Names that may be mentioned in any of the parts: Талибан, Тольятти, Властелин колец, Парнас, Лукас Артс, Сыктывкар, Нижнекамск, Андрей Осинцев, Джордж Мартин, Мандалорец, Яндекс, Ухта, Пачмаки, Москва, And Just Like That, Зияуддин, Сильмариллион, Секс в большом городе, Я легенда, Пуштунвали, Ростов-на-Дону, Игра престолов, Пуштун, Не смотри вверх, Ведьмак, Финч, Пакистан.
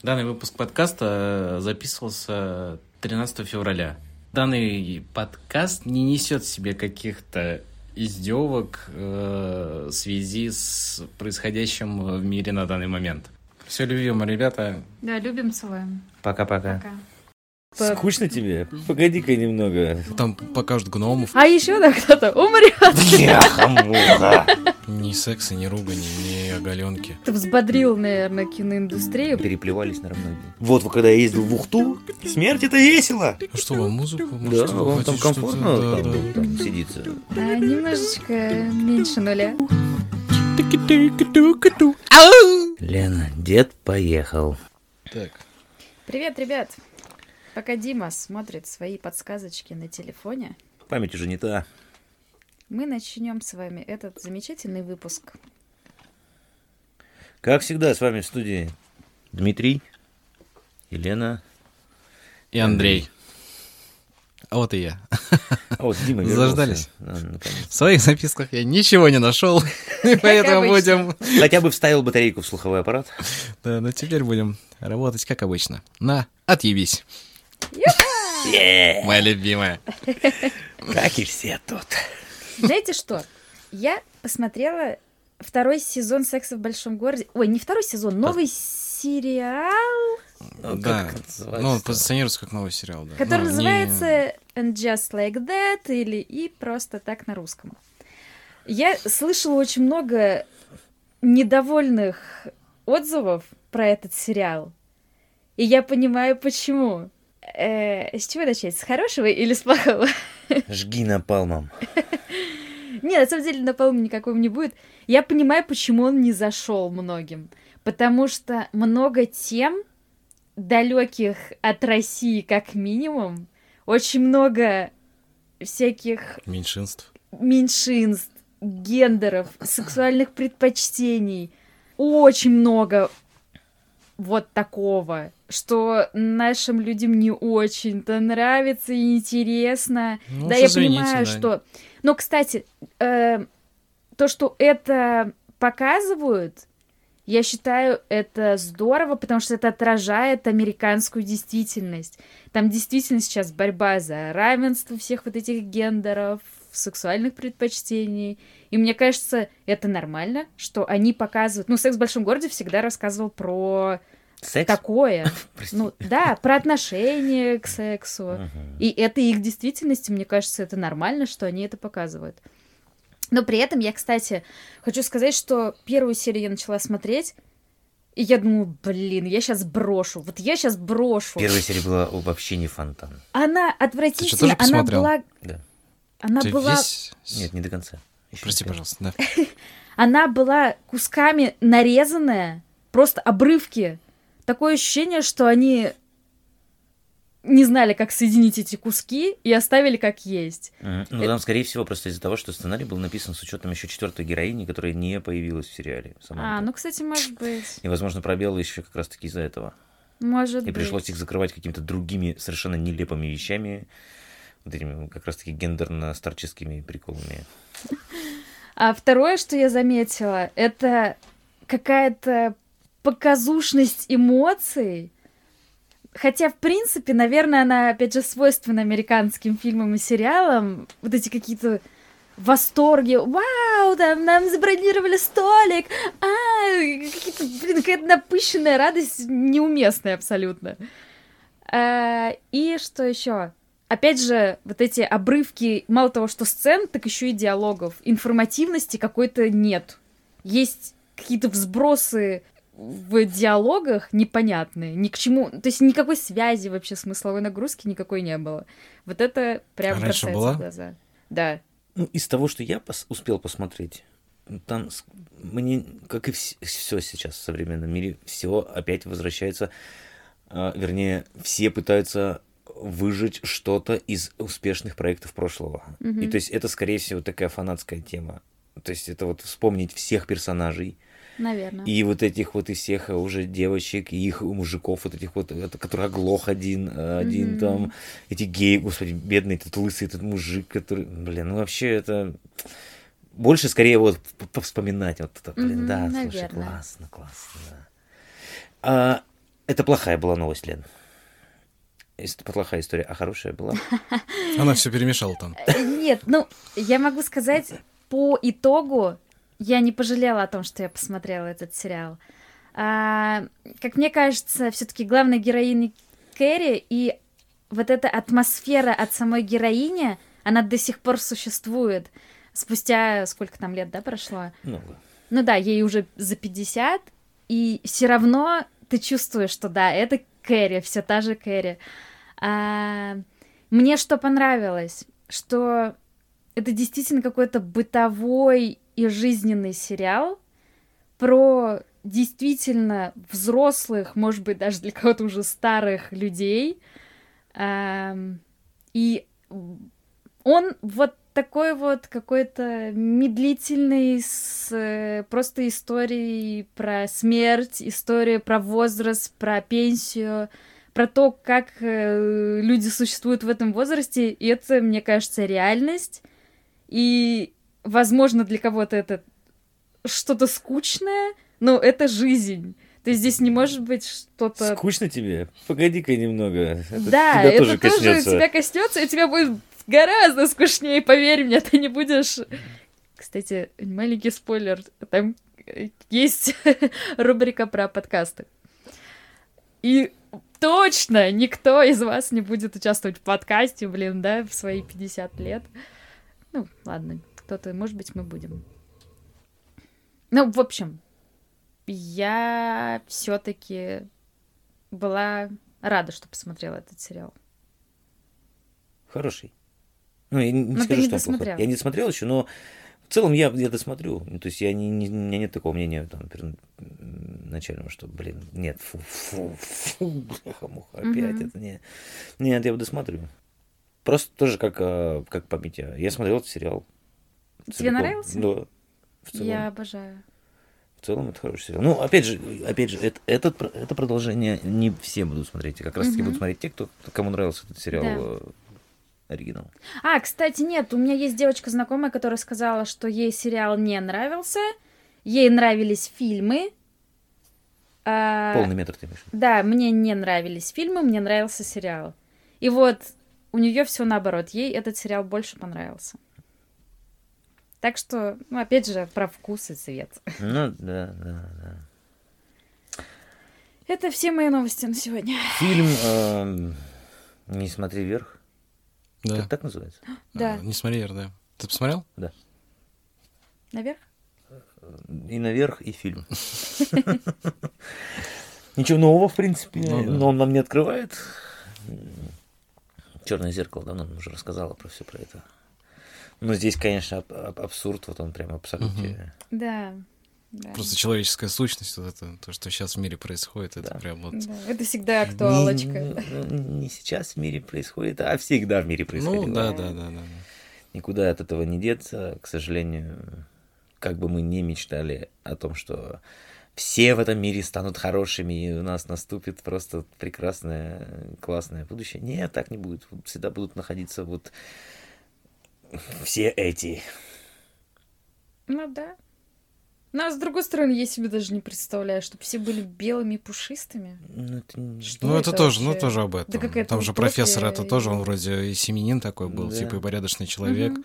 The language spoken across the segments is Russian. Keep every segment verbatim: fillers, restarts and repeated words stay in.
Данный выпуск подкаста записывался тринадцатого февраля. Данный подкаст не несет в себе каких-то издевок э, в связи с происходящим в мире на данный момент. Все любим, ребята. Да, любим, целуем. Пока-пока. Пока. Скучно тебе? Погоди-ка немного. Там покажут гномов. А еще да, кто-то умрет. Ни секса, ни ругани, ни оголенки. Ты взбодрил, наверное, киноиндустрию. Переплевались, наверное, многие. Вот, когда я ездил в Ухту, смерть — это весело. А что, вам музыку? Может, да, вам там комфортно там, да, да. Там сидится? А, немножечко меньше нуля. Лена, дед поехал. Так. Привет, ребят. Пока Дима смотрит свои подсказочки на телефоне. Память уже не та. Мы начнем с вами этот замечательный выпуск. Как всегда, с вами в студии Дмитрий, Елена и Андрей. А вот и я. А вот Дима вернулся. Заждались. Да, в своих записках я ничего не нашел, и поэтому будем... Хотя бы вставил батарейку в слуховой аппарат. Да, но теперь будем работать, как обычно. На, отъебись. Моя любимая. Как и все тут. Знаете что? Я посмотрела второй сезон «Секса в большом городе». Ой, не второй сезон, новый Под... сериал. Ну, да, ну он позиционируется как новый сериал, да. Который ну, называется не... And Just Like That или и просто так на русском. Я слышала очень много недовольных отзывов про этот сериал. И я понимаю, почему. Э, с чего начать? С хорошего или с плохого? Жги напалмом. Не, на самом деле напалма никакого не будет. Я понимаю, почему он не зашел многим. Потому что много тем, далеких от России как минимум, очень много всяких... Меньшинств. Меньшинств, гендеров, сексуальных предпочтений. Очень много вот такого, что нашим людям не очень-то нравится и интересно. Ну, да, я извините, понимаю, да. что... Но, кстати, э, то, что это показывают, я считаю, это здорово, потому что это отражает американскую действительность. Там действительно сейчас борьба за равенство всех вот этих гендеров, сексуальных предпочтений. И мне кажется, это нормально, что они показывают... Ну, «Секс в большом городе» всегда рассказывал про... Секс? Такое. Ну, да, про отношение к сексу. Uh-huh. И это их действительность, мне кажется, это нормально, что они это показывают. Но при этом я, кстати, хочу сказать, что первую серию я начала смотреть, и я думала, блин, я сейчас брошу. Вот я сейчас брошу. Первая серия была вообще не фонтан. Она отвратительная. Она была... Да. Она Ты была... Весь... Нет, не до конца. Еще Прости, не пожалуйста. Да. Она была кусками нарезанная, просто обрывки. Такое ощущение, что они не знали, как соединить эти куски и оставили как есть. Mm-hmm. Ну, там, скорее всего, просто из-за того, что сценарий был написан с учетом еще четвертой героини, которая не появилась в сериале. А, ну, кстати, может быть. И, возможно, пробелы еще как раз-таки из-за этого. Может быть. И пришлось их закрывать какими-то другими совершенно нелепыми вещами, вот этими как раз-таки гендерно-старческими приколами. А второе, что я заметила, это какая-то... показушность эмоций, хотя, в принципе, наверное, она, опять же, свойственна американским фильмам и сериалам, вот эти какие-то восторги, вау, там нам забронировали столик, а, блин, какая-то напыщенная радость, неуместная абсолютно. А, и что еще? Опять же, вот эти обрывки, мало того, что сцен, так еще и диалогов, информативности какой-то нет. Есть какие-то взбросы в диалогах непонятные, ни к чему, то есть никакой связи вообще смысловой нагрузки никакой не было. Вот это прям бросается в глаза. Да. Ну, из того, что я пос- успел посмотреть, там мне, как и вс- все сейчас в современном мире, все опять возвращается, э, вернее, все пытаются выжать что-то из успешных проектов прошлого. Угу. И то есть это, скорее всего, такая фанатская тема. То есть это вот вспомнить всех персонажей, наверное. И вот этих вот и всех уже девочек, и их мужиков, вот этих вот, которые оглох один, один mm-hmm. там, эти геи, господи, бедный этот лысый этот мужик, который, блин, ну вообще это... Больше скорее вот вспоминать вот это, блин, mm-hmm, да, наверное. Слушай, классно, классно, да. А, Это плохая была новость, Лен. Плохая история, а хорошая была. Она все перемешала там. Нет, ну, я могу сказать, по итогу я не пожалела о том, что я посмотрела этот сериал. А, как мне кажется, все-таки главной героиней Кэрри, и вот эта атмосфера от самой героини, она до сих пор существует. Спустя сколько там лет, да, прошло? Много. Ну да, ей уже за пятьдесят, и все равно ты чувствуешь, что да, это Кэрри, все та же Кэрри. А, мне что понравилось, что это действительно какой-то бытовой и жизненный сериал про действительно взрослых, может быть, даже для кого-то уже старых людей. А, и он вот такой вот какой-то медлительный, с просто историей про смерть, история про возраст, про пенсию, про то, как люди существуют в этом возрасте. И это, мне кажется, реальность. И, возможно, для кого-то это что-то скучное, но это жизнь. То есть здесь не может быть что-то... Скучно тебе? Погоди-ка немного. Это да, тебя это тоже, тоже тебя коснется, и тебя будет... Гораздо скучнее, поверь мне, ты не будешь... Кстати, маленький спойлер. Там есть рубрика про подкасты. И точно никто из вас не будет участвовать в подкасте, блин, да, в свои пятьдесят лет. Ну, ладно, кто-то, может быть, мы будем. Ну, в общем, я все-таки была рада, что посмотрела этот сериал. Хороший. Ну, я не но скажу, что он плохой. Я не досмотрел еще, но в целом я, я досмотрю. Ну, то есть я не, не, у меня нет такого мнения там, начального, что, блин, нет, фу, фу, фу, бляха-муха, опять угу. это не... Нет, я его досмотрю. Просто тоже как, как память. Я смотрел этот сериал. Тебе нравился? Да. В целом. Я обожаю. В целом это хороший сериал. Ну, опять же, опять же это, это, это продолжение не все будут смотреть. Как раз-таки угу. будут смотреть те, кто, кому нравился этот сериал. Да. Оригинал. А, кстати, нет, у меня есть девочка знакомая, которая сказала, что ей сериал не нравился, ей нравились фильмы. Полный метр, ты имеешь? Да, мне не нравились фильмы, мне нравился сериал. И вот у нее все наоборот, ей этот сериал больше понравился. Так что, ну, опять же, про вкус и цвет. Ну, да, да, да. Это все мои новости на сегодня. Фильм «Не смотри вверх». Да. Как так называется? Да. А, не смотри вверх, да. Ты посмотрел? Да. Наверх? И наверх, и фильм. Ничего нового, в принципе, но он нам не открывает. «Чёрное зеркало», давно нам уже рассказала про все про это. Но здесь, конечно, абсурд, вот он прям абсолютно. Да. Да. Просто человеческая сущность, вот это, то, что сейчас в мире происходит, это да. прям вот... Да. Это всегда актуалочка. Не, не сейчас в мире происходит, а всегда в мире происходит. Ну, да, да, да, да, да. Никуда от этого не деться, к сожалению, как бы мы ни мечтали о том, что все в этом мире станут хорошими, и у нас наступит просто прекрасное, классное будущее. Нет, так не будет. Всегда будут находиться вот все эти. Ну, да. Ну, а с другой стороны, я себе даже не представляю, чтобы все были белыми и пушистыми. Ну, это, ну, это, это тоже, вообще? Ну, тоже об этом. Да, там же профессор, это и... тоже, он вроде и семьянин такой был, да. типа и порядочный человек. Угу.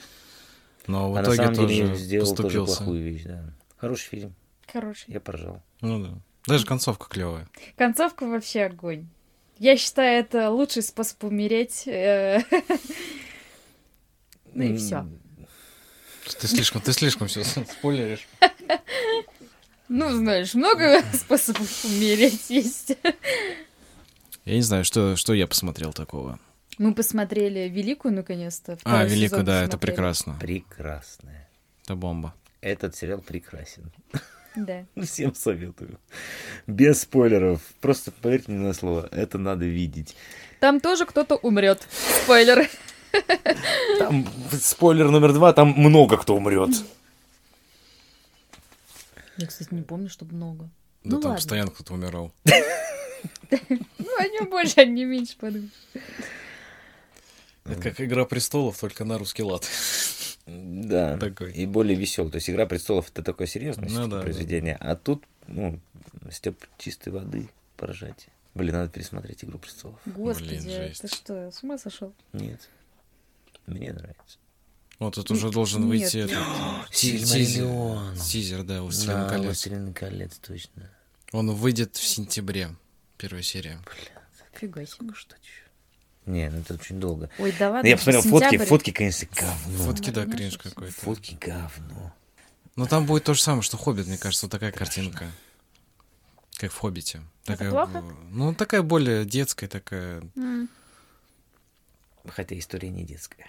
Но в а итоге на самом деле тоже сделал поступился. Тоже плохую вещь, да. Хороший фильм. Хороший. Я поржал. Ну да. Даже концовка клевая. Концовка вообще огонь. Я считаю, это лучший способ умереть. Ну и все. Ты слишком, ты слишком все спойлеришь. Ну, знаешь, много способов умереть есть. Я не знаю, что, что я посмотрел такого. Мы посмотрели «Великую» наконец-то. А, «Великую», да, посмотрели. Это прекрасно. Прекрасная. Это бомба. Этот сериал прекрасен. Да. Всем советую. Без спойлеров. Просто поверьте мне на слово. Это надо видеть. Там тоже кто-то умрет. Спойлер. Там, спойлер номер два, там много кто умрет. Я, кстати, не помню, чтобы много. Да, ну, там ладно. Постоянно кто-то умирал. Ну, они больше, они меньше подумают. Это как «Игра престолов», только на русский лад. Да, и более веселый. То есть «Игра престолов» — это такое серьезное произведение, а тут, ну, Степ чистой воды, поражайте. Блин, надо пересмотреть «Игру престолов». Господи, блин, ты что, с ума сошел? Нет, мне нравится. Вот тут уже должен выйти этот... Сильмариллион. Тизер, да, «Властелин колец». Да, «Властелин колец», точно. Он выйдет в сентябре, первая серия. Блин, фига себе, что чё. Не, ну это очень долго. Ой, да ладно. Я посмотрел фотки, фотки, конечно, говно. Фотки, да, кринж какой-то. Фотки говно. Но там будет то же самое, что «Хоббит», мне кажется, вот такая картинка. Как в «Хоббите». Такая, плохо? Ну, такая более детская, такая... Mm. Хотя история не детская.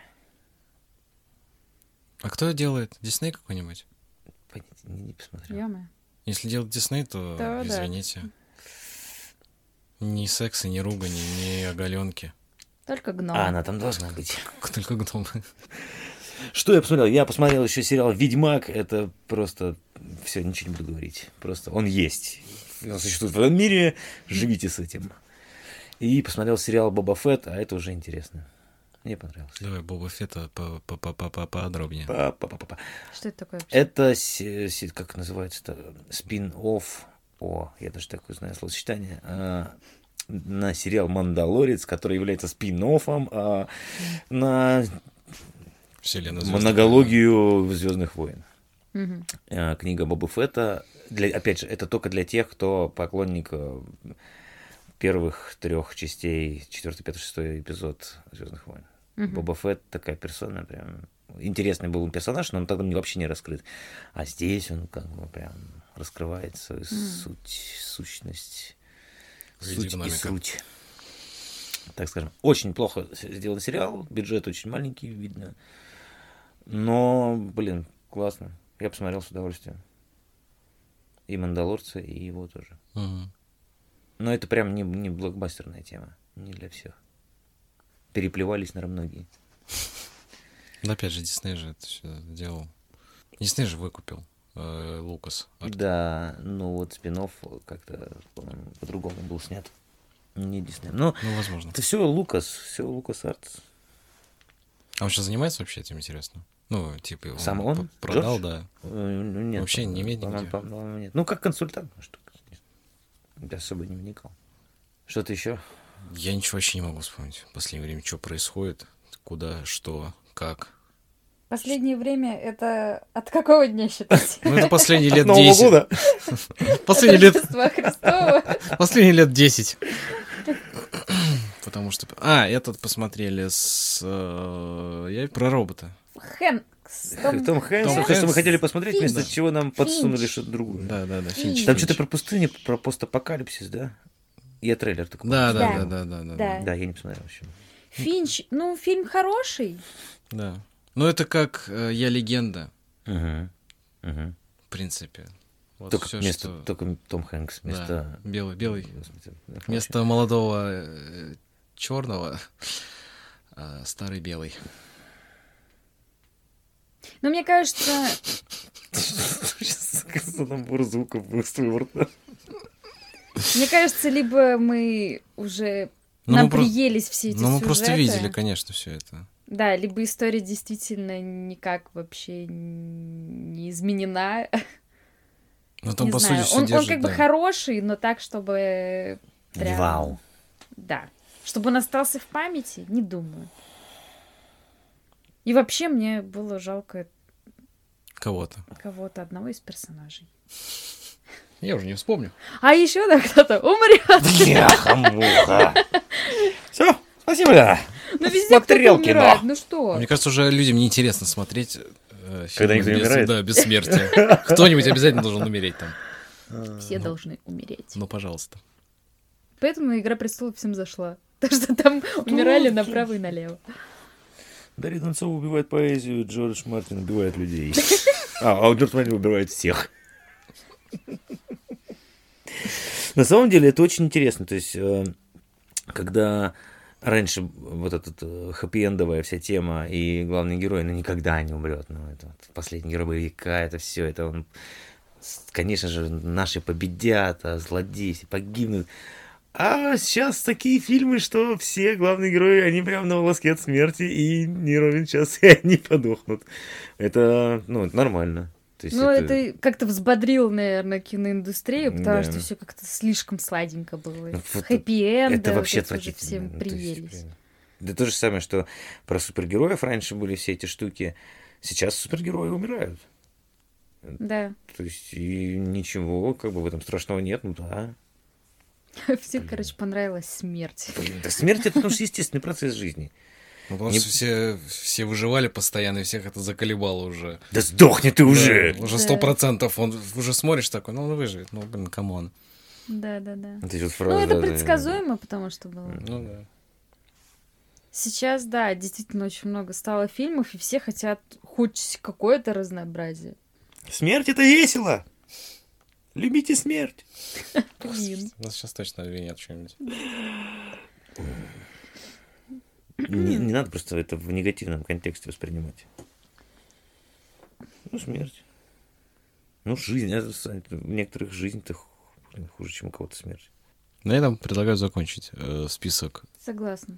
А кто делает? Дисней какой-нибудь? Не, не посмотрел. Ё-моё. Если делать Дисней, то, да, извините. Да. Ни секса, ни ругани, ни оголенки. Только гном. А, она там должна быть. Только гном. Что я посмотрел? Я посмотрел еще сериал «Ведьмак». Это просто... Все, ничего не буду говорить. Просто он есть. Он существует в этом мире. Живите с этим. И посмотрел сериал «Боба Фетт», а это уже интересно. Мне понравилось. Давай Боба Фетта подробнее. Что это такое вообще? Это, как называется, спин-офф. О, я даже такое знаю словосочетание. На сериал «Мандалорец», который является спин-оффом а на... Монологию «Звездных войн». Угу. Книга Бобы Фетта. Для, опять же, это только для тех, кто поклонник первых трех частей, четвертый, пятый, шестой эпизод «Звездных войн». Угу. Боба Фетт такая персона, прям интересный был персонаж, но он тогда вообще не раскрыт. А здесь он как бы прям раскрывает свою угу. суть, сущность, суть динамика. И суть. Так скажем, очень плохо сделан сериал, бюджет очень маленький, видно. Но, блин, классно. Я посмотрел с удовольствием. И «Мандалорца», и его тоже. Угу. Но это прям не, не блокбастерная тема. Не для всех. Переплевались, наверное, многие. Но опять же, Дисней же это все делал. Дисней же выкупил Лукас. Да, ну вот спин-офф как-то по-другому был снят. Не Дисней. Но ну, возможно. Это все Лукас, все Лукас Артс. А он сейчас занимается вообще этим, интересно? Ну, типа, он, Сам он? продал, Джордж? Да. Нет, вообще не имеет нигде. Ну, как консультант, что я особо не вникал. Что-то еще? Я ничего вообще не могу вспомнить. В последнее время что происходит, куда, что, как. Последнее время это от какого дня считать? Ну, это последние лет десять. Последние лет. Последние лет десять. Потому что... А, этот посмотрели с... Я про робота. Хэнкс. Том Хэнкс. Мы хотели посмотреть, вместо чего нам подсунули что-то другое. Да, да, да. Финч. Там что-то про пустыню, про постапокалипсис, да? Я трейлер такой. Да, да, да, да, да. Да, я не посмотрел вообще. Финч, ну, фильм хороший. Да. Ну, это как «Я легенда». Угу, угу. В принципе. Вот только, все, вместо, что... только Том Хэнкс. Вместо... Да, белый. белый. Вместо молодого черного старый белый. Ну, мне кажется... Сейчас набор звуков был с твоего рта. Мне кажется, либо мы уже нам приелись все эти сюжеты. Ну, мы просто видели, конечно, все это. Да, либо история действительно никак вообще не изменена. Но там, не по знаю. сути, все он, держит, он как да. бы хороший, но так, чтобы... Прям... Вау. Да. Чтобы он остался в памяти, не думаю. И вообще мне было жалко... Кого-то. Кого-то, одного из персонажей. Я уже не вспомню. А еще да, кто-то умрет. Бляха-муха. Все, спасибо, да. Ну, везде кто-то умирает, ну что? Мне кажется, уже людям неинтересно смотреть э, когда никто без, не умирает. Да, бессмертие. Кто-нибудь обязательно должен умереть там. Все ну, должны умереть. Ну, пожалуйста. Поэтому «Игра престолов» всем зашла. Потому что там умирали направо и налево. Дарья Донцова убивает поэзию, Джордж Мартин убивает людей. А, а Джордж Мартин убивает всех. На самом деле это очень интересно. То есть, э, когда... Раньше вот эта хэппи-эндовая вся тема и главный герой, ну, никогда не умрет. Ну, это вот последний герой века, это все, это он... Конечно же, наши победят, а злодеи погибнут. А сейчас такие фильмы, что все главные герои, они прям на волоске от смерти, и не ровен час, и они подохнут. Это, ну, это нормально. Ну, это... это как-то взбодрило, наверное, киноиндустрию, потому да. что все как-то слишком сладенько было. Ну, хэппи-энд, это да, вообще вот отвратительно. Всем приелись. Да то же самое, что про супергероев раньше были все эти штуки. Сейчас супергерои умирают. Да. То есть и ничего, как бы в этом страшного нет, ну да. Всем, Блин. короче, понравилась смерть. Да, смерть это потому что естественный процесс жизни. Ну, потому не... что все, все выживали постоянно, и всех это заколебало уже. Да сдохни ты уже! Да, уже сто процентов. Он уже смотришь такой, ну он выживет. Ну, блин, камон. Да, да, да. Вот эти вот фразы, ну, это да, предсказуемо, да, да. потому что было. Ну да. Сейчас, да, действительно очень много стало фильмов, и все хотят хоть какое-то разнообразие. Смерть это весело! Любите смерть! Блин. Нас сейчас точно обвинят в чем-нибудь. Не, не надо просто это в негативном контексте воспринимать. Ну, смерть. Ну, жизнь. Это, в некоторых жизнь-то хуже, чем у кого-то смерть. На этом предлагаю закончить э, список. Согласна.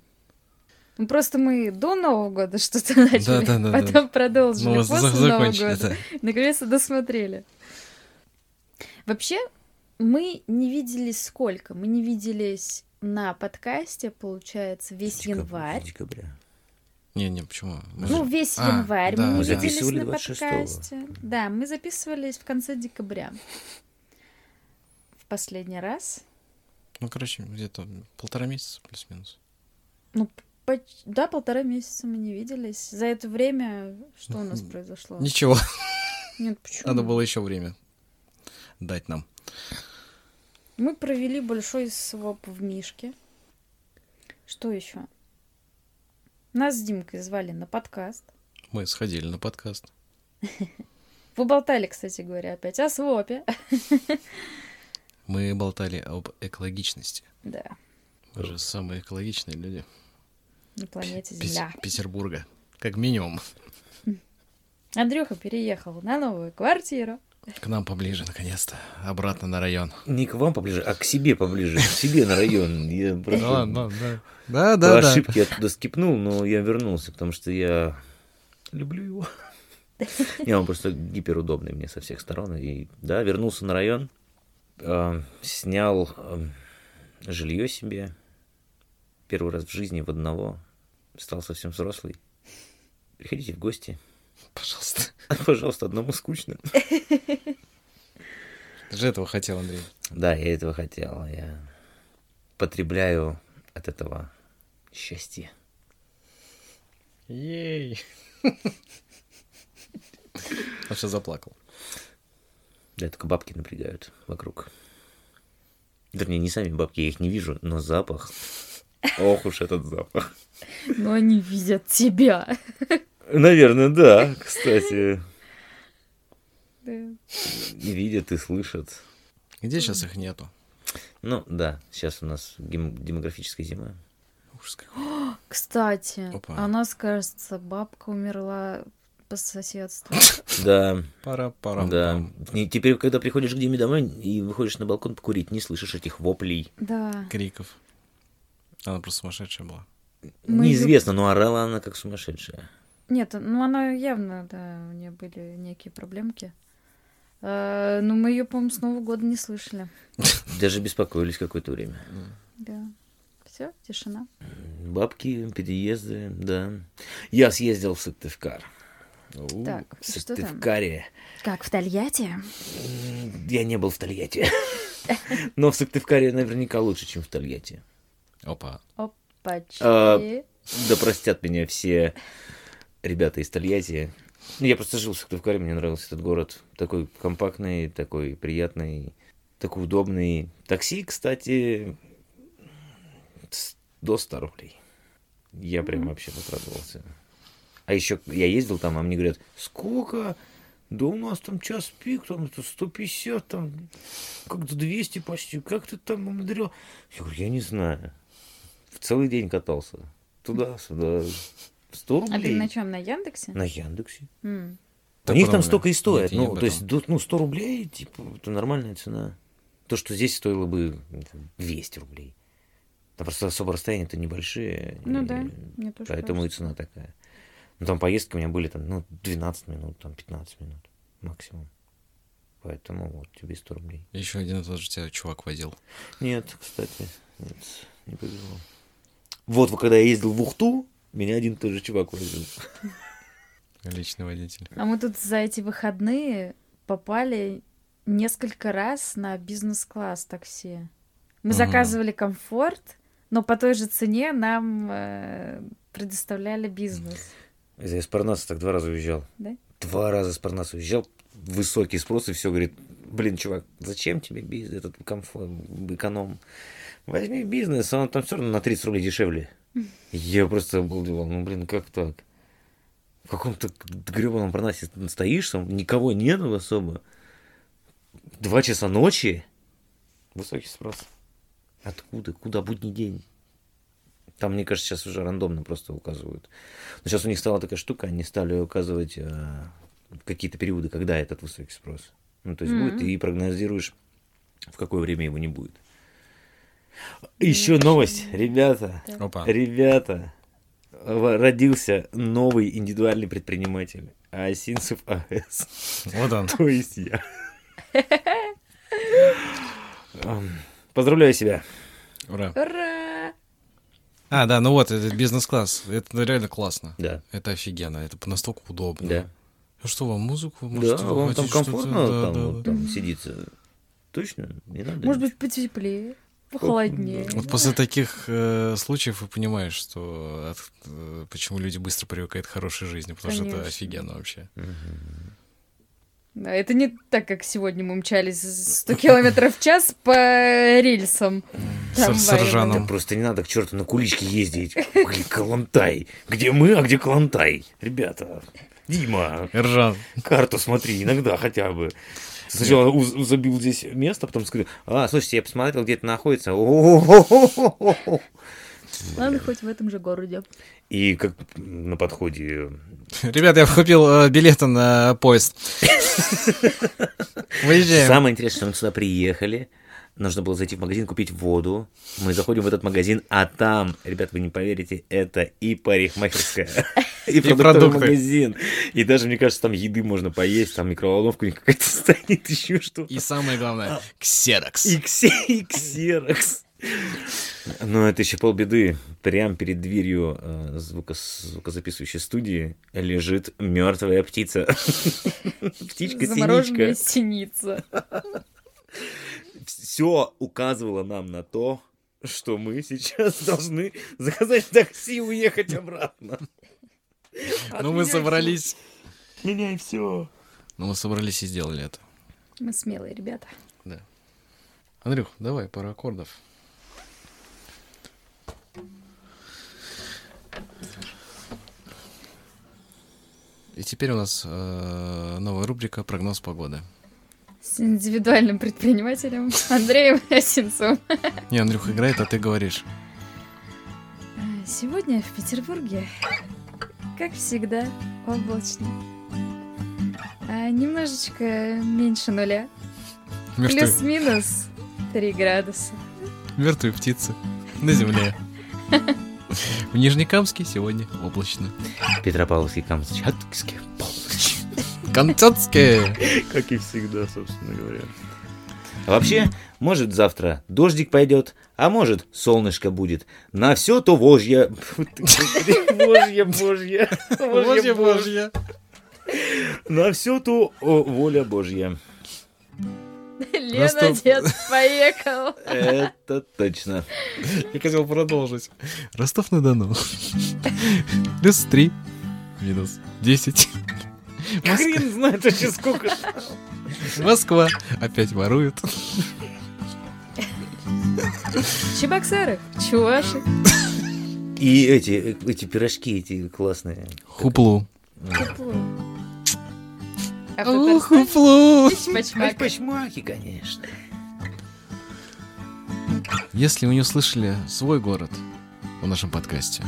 Ну, просто мы до Нового года что-то начали, да, да, да, потом да. продолжили ну, после Нового года. Да. Наконец-то досмотрели. Вообще, мы не виделись сколько? Мы не виделись... На подкасте, получается, весь Декаб... январь. Декабря. Не, не, почему? Мы ну, же... весь а, январь да. мы не виделись на подкасте. Да, мы записывались в конце декабря. В последний раз. Ну, короче, где-то полтора месяца плюс-минус. Ну, по... да, полтора месяца мы не виделись. За это время что у нас произошло? Ничего. Нет, почему? Надо было еще время дать нам. Мы провели большой своп в Мишке. Что еще? Нас с Димкой звали на подкаст. Мы сходили на подкаст. Вы болтали, кстати говоря, опять о свопе. Мы болтали об экологичности. Да. Мы же самые экологичные люди. На планете Земля. Петербурга. Как минимум. Андрюха переехал на новую квартиру. К нам поближе, наконец-то. Обратно на район. Не к вам поближе, а к себе поближе. К себе на район. Я просто да, да, да. По ошибке оттуда скипнул, но я вернулся, потому что я люблю его. Я он просто гиперудобный мне со всех сторон. И да, вернулся на район, снял жилье себе. Первый раз в жизни в одного. Стал совсем взрослый. Приходите в гости. Пожалуйста. Пожалуйста, одному скучно. Ты же этого хотел, Андрей. Да, я этого хотел. Я потребляю от этого счастье. Ей! Он сейчас заплакал. Да, только бабки напрягают вокруг. Вернее, не сами бабки, я их не вижу, но запах. Ох уж этот запах. Но они видят тебя. Наверное, да, кстати. Видят и слышат. Где сейчас их нету? Ну, да, сейчас у нас гем- демографическая зима. Ужас какой. О, кстати, Опа. а у нас, кажется, бабка умерла по соседству. Да. Пара-пара. Да. И теперь, когда приходишь к Диме домой и выходишь на балкон покурить, не слышишь этих воплей. Да. Криков. Она просто сумасшедшая была. Мы Неизвестно, люб... но орала она как сумасшедшая. Нет, ну она явно, да, у нее были некие проблемки. А, но мы ее, по-моему, с Нового года не слышали. Даже беспокоились какое-то время. Да. Все, тишина. Бабки, переезды, да. Я съездил в Сыктывкар. Так, в Сыктывкаре. Как, в Тольятти? Я не был в Тольятти. Но в Сыктывкаре наверняка лучше, чем в Тольятти. Опа. Опачки. Да простят меня все... Ребята из Тольятти. Я просто жил в Сыктывкаре, мне нравился этот город. Такой компактный, такой приятный, такой удобный. Такси, кстати, до ста рублей. Я прям mm-hmm. вообще порадовался. А еще я ездил там, а мне говорят, сколько? Да у нас там час пик, там сто пятьдесят, там как-то двести почти. Как ты там умудрил? Я говорю, я не знаю. Целый день катался. Туда-сюда. сто рублей. А ты на чем? На Яндексе? На Яндексе. Mm. У них там столько и стоит. Ну, то есть, ну, сто рублей, типа, это нормальная цена. То, что здесь стоило бы двести рублей. Там просто особо расстояния-то небольшие. Ну и... да, мне тоже Поэтому кажется. И цена такая. Ну, там поездки у меня были, там, ну, двенадцать минут, там, пятнадцать минут. максимум. Поэтому вот тебе сто рублей. Еще один и тот же тебя чувак водил. Нет, кстати, нет, не повезло. Вот, когда я ездил в Ухту, меня один и тот же чувак водил. Личный водитель. А мы тут за эти выходные попали несколько раз на бизнес-класс такси. Мы ага. заказывали комфорт, но по той же цене нам э, предоставляли бизнес. Я из Парнаса так два раза уезжал. Да? Два раза из Парнаса уезжал. Высокий спрос, и все говорит: блин, чувак, зачем тебе бизнес, этот комфорт, эконом? Возьми бизнес, он там все равно на тридцать рублей дешевле. Я просто обалдевал, ну блин, как так? В каком-то гребаном Парнасе стоишь, там никого нету особо. Два часа ночи. Высокий спрос. Откуда? Куда? Будний день. Там, мне кажется, сейчас уже рандомно просто указывают. Но сейчас у них стала такая штука, они стали указывать какие-то периоды, когда этот высокий спрос. Ну, то есть mm-hmm. будет, и прогнозируешь, в какое время его не будет. Еще новость, ребята. Опа. Ребята, родился новый индивидуальный предприниматель. Осинцев АС. Вот он. То есть я. Поздравляю себя. Ура. Ура. А, да, ну вот, это бизнес-класс. Это реально классно. Да. Это офигенно. Это настолько удобно. Да. Ну что вам, музыку? Может, да, вам там комфортно да, там, да, вот, да. там сидится? Точно? Не надо. Может быть, потеплее, похолоднее. Вот, да. вот после таких э, случаев вы понимаешь, что от, э, почему люди быстро привыкают к хорошей жизни, потому Конечно. Что это офигенно вообще. Угу. Да, это не так, как сегодня мы мчались сто километров в час по рельсам. С ржаном. Просто не надо к черту на куличке ездить. Калантай. Где мы, а где Калантай? Ребята... Дима, Ржан. Карту смотри иногда хотя бы. Сначала у- забил здесь место, потом сказал, а, слушайте, я посмотрел, где это находится. Ладно, хоть в этом же городе. И как на подходе... Ребята, я купил э, билеты на поезд. Выезжаем. Самое интересное, что мы сюда приехали. Нужно было зайти в магазин, купить воду. Мы заходим в этот магазин, а там, ребят, вы не поверите, это и парикмахерская, и продуктовый магазин. И даже, мне кажется, там еды можно поесть, там микроволновка у них какая-то стоит, еще что-то. И самое главное, ксерокс. И ксерокс. Но это еще полбеды. Прямо перед дверью звукозаписывающей студии лежит мертвая птица. Птичка-синица. Замороженная синица. Все указывало нам на то, что мы сейчас должны заказать такси и уехать обратно. Но мы собрались... Меняй все. Но мы собрались и сделали это. Мы смелые ребята. Да. Андрюх, давай пару аккордов. И теперь у нас э, новая рубрика «Прогноз погоды». С индивидуальным предпринимателем Андреем Осинцевым. Не, Андрюха играет, а ты говоришь. Сегодня в Петербурге, как всегда, облачно. А немножечко меньше нуля. Мертвые. Плюс-минус три градуса. Мертвые птицы на земле. В Нижнекамске сегодня облачно. Петропавловске-Камчатский полночь. Камчатские! Как и всегда, собственно говоря. А вообще, может, завтра дождик пойдет, а может, солнышко будет. На все то вожье. Вожье, божье. Вожье, божье. На все то воля божья. Лена, дед, поехал. Это точно. Я хотел продолжить. Ростов-на-Дону. Плюс три. Минус десять. Моск... Хрен знает вообще сколько. Москва. Опять воруют. Чебоксары. Чуваши. И эти, эти пирожки, эти классные. Хуплу. Хуплу. А О, хуплу. Пачмаки, конечно. Если вы не услышали свой город в нашем подкасте,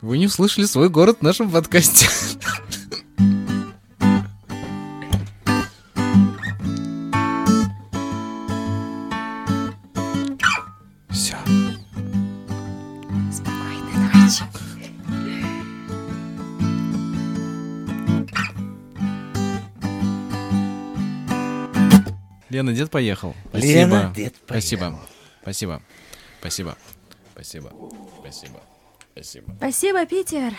вы не услышали свой город в нашем подкасте. Лена, дед поехал. Спасибо. Лена, дед поехал. Спасибо. Спасибо. Спасибо. Спасибо. Спасибо. Спасибо, Питер.